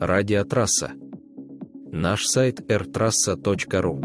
Радио Трасса. Наш сайт rtrassa.ru.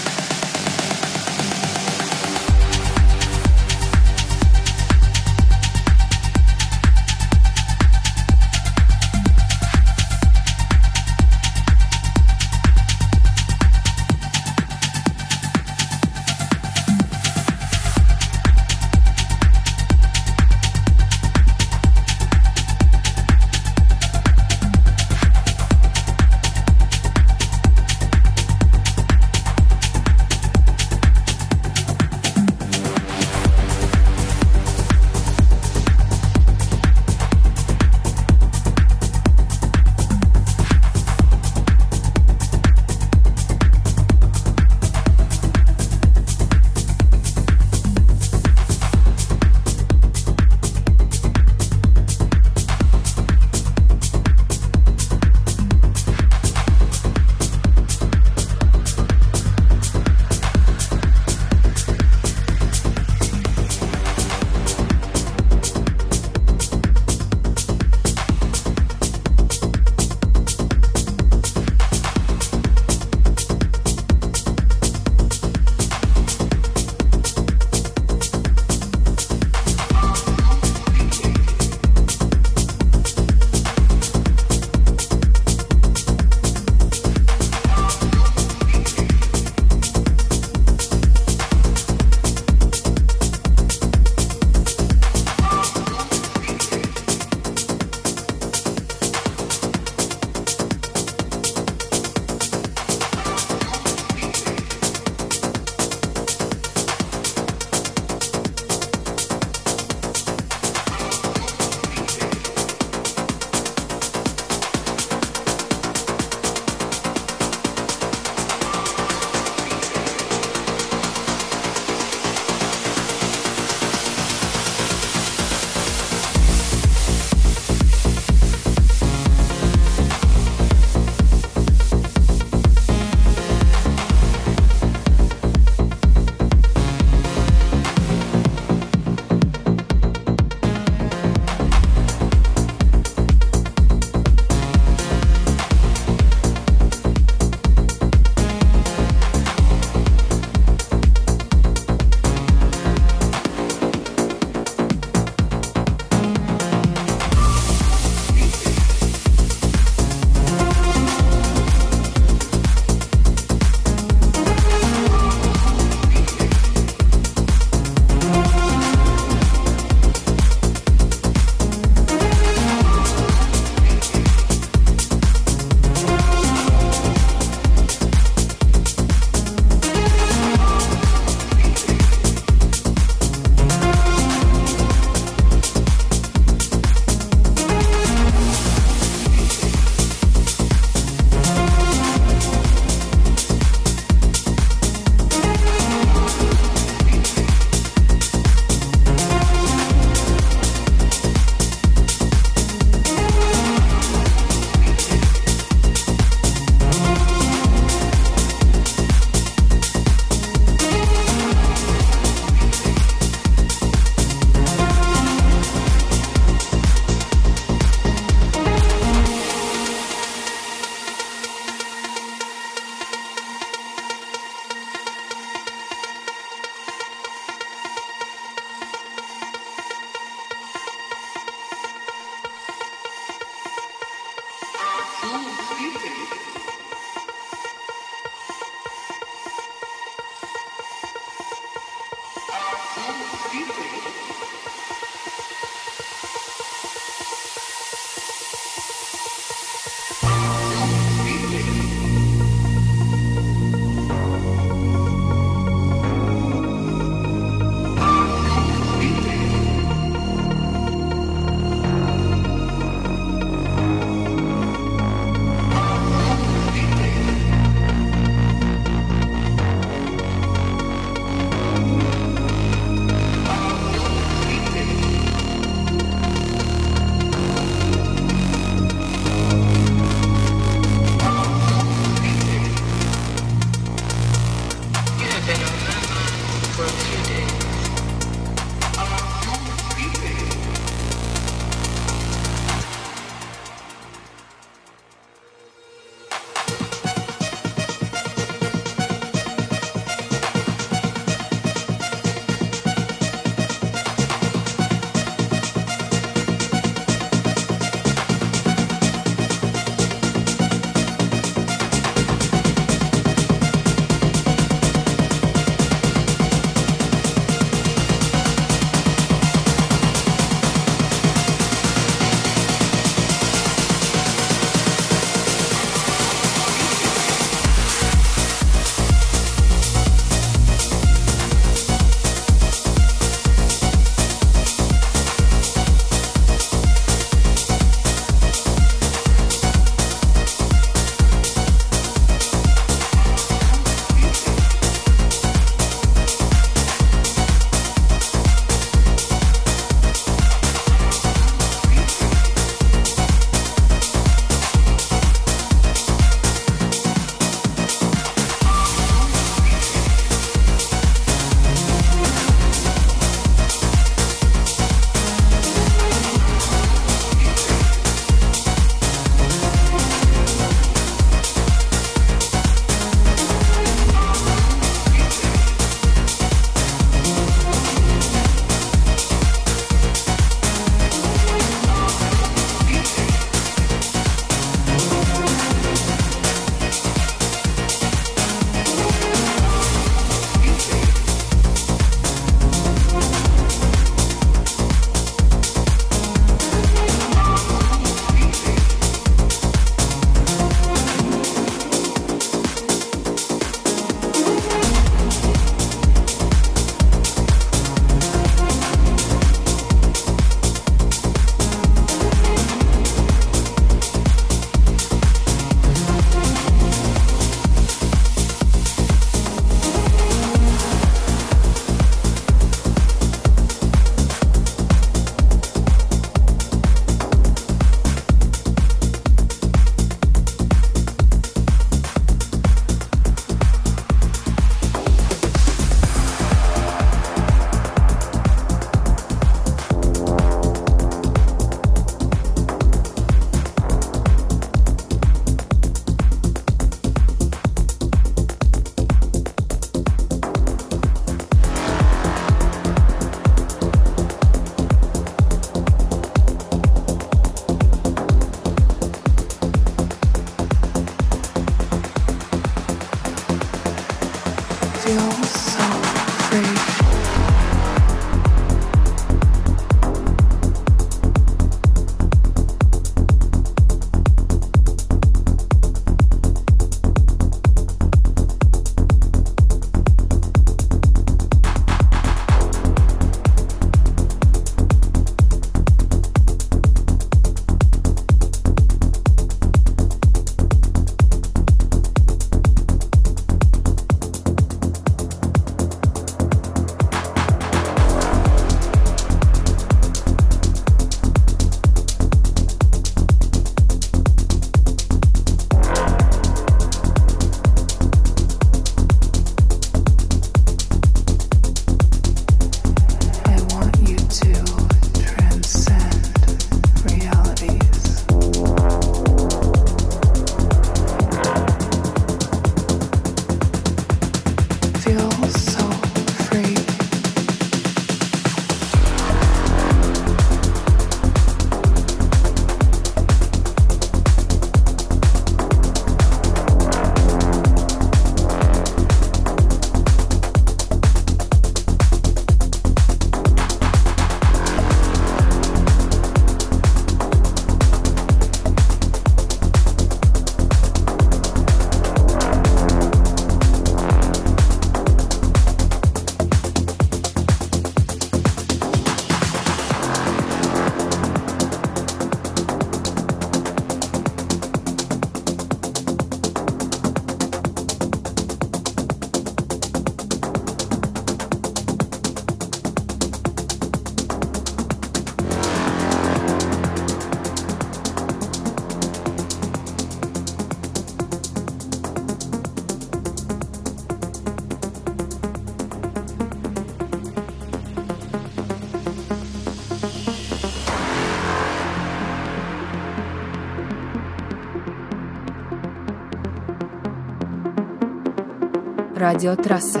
Радио Трасса.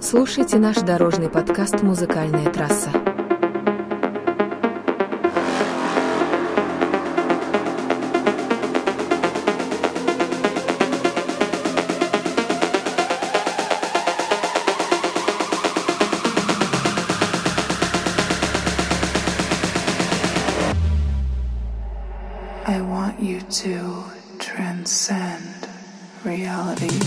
Слушайте наш дорожный подкаст «Музыкальная трасса». I want you to transcend realities.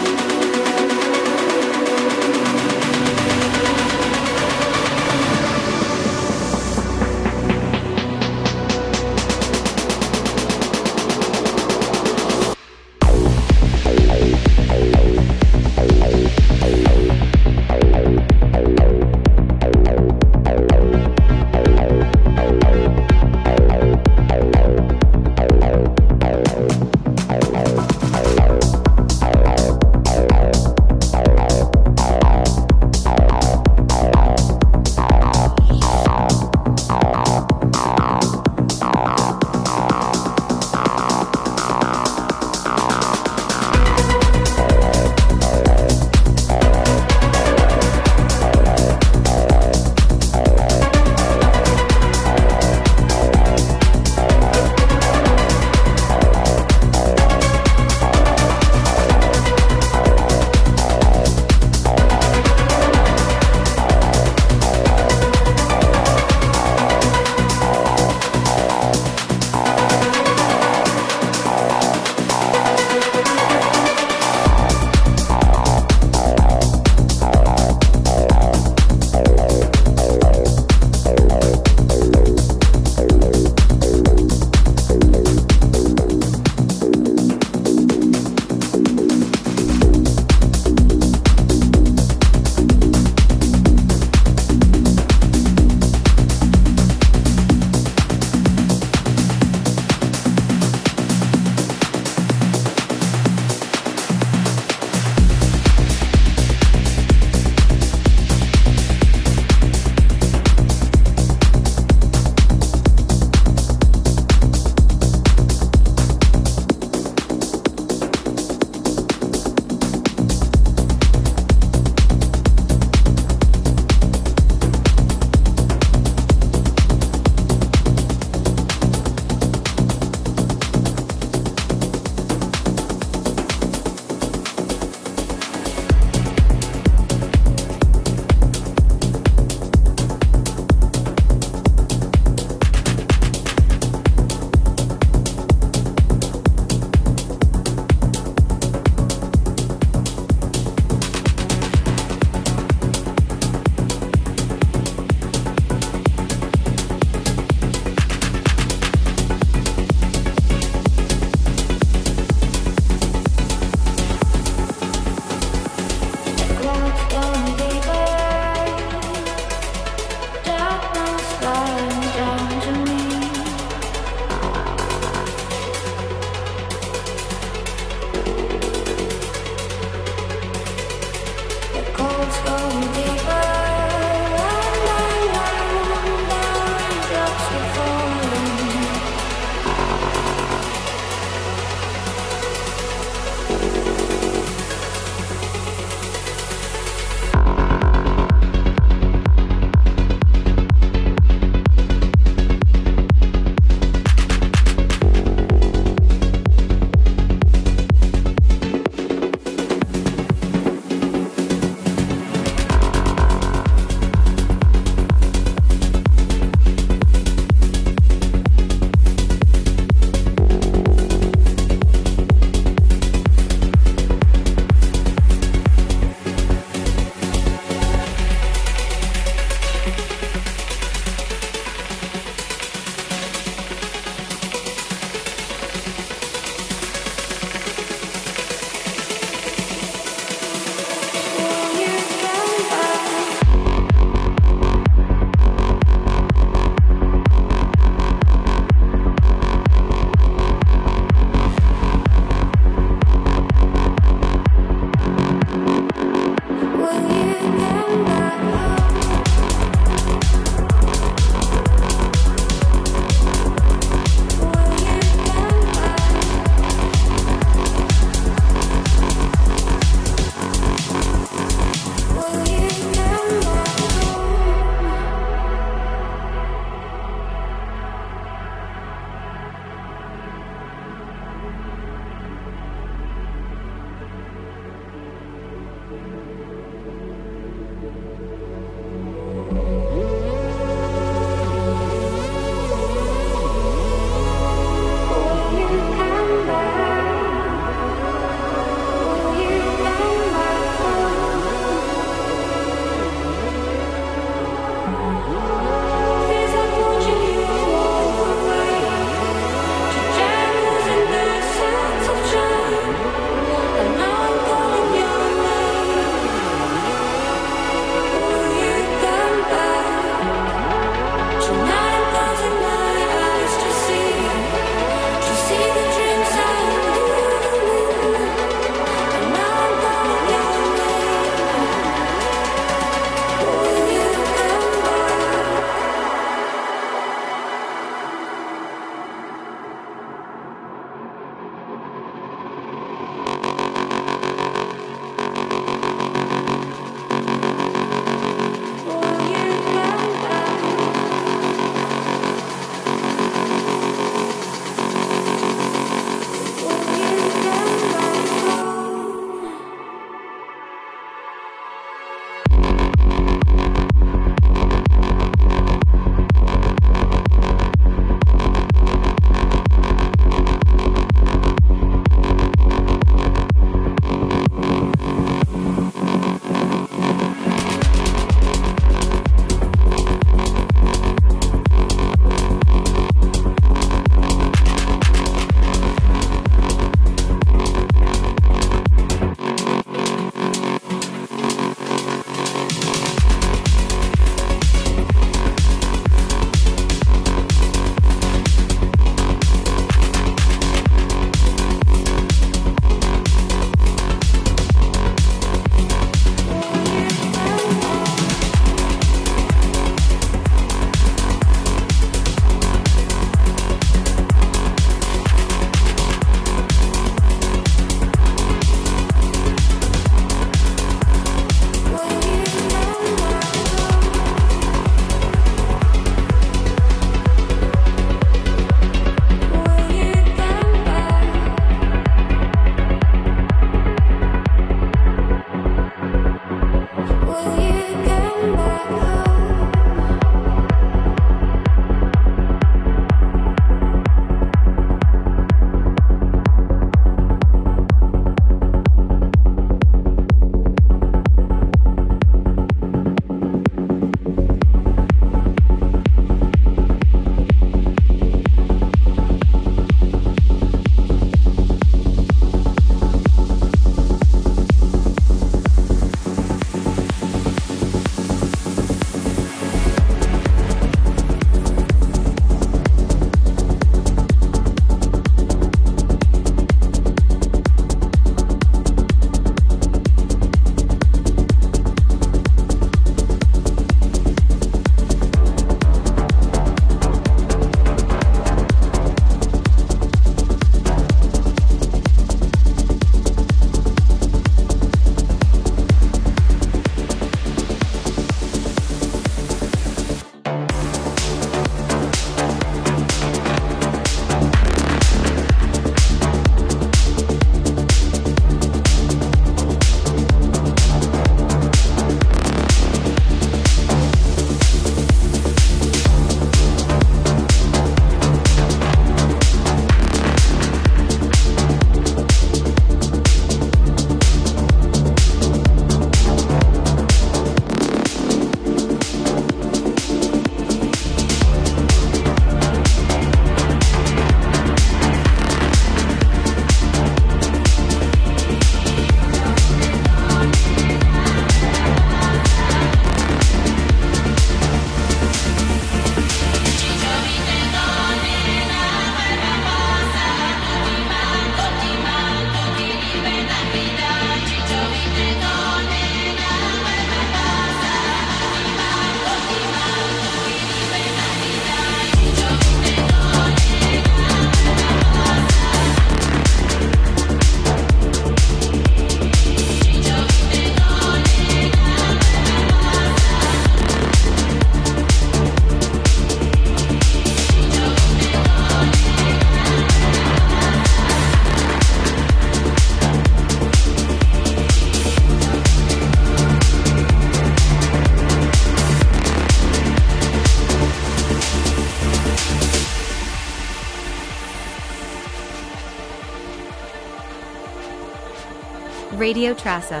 Radio Trassa.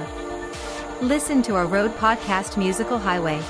Listen to our road podcast musical highway.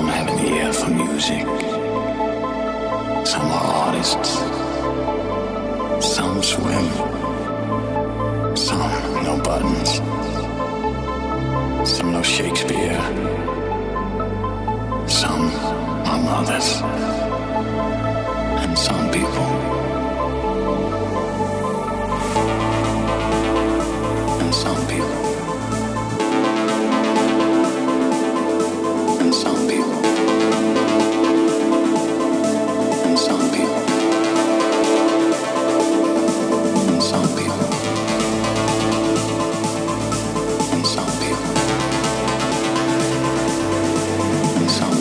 Some have an ear for music. Some are artists. Some swim. Some know buttons. Some know Shakespeare. Some are mothers. And some people. And some people. And some people.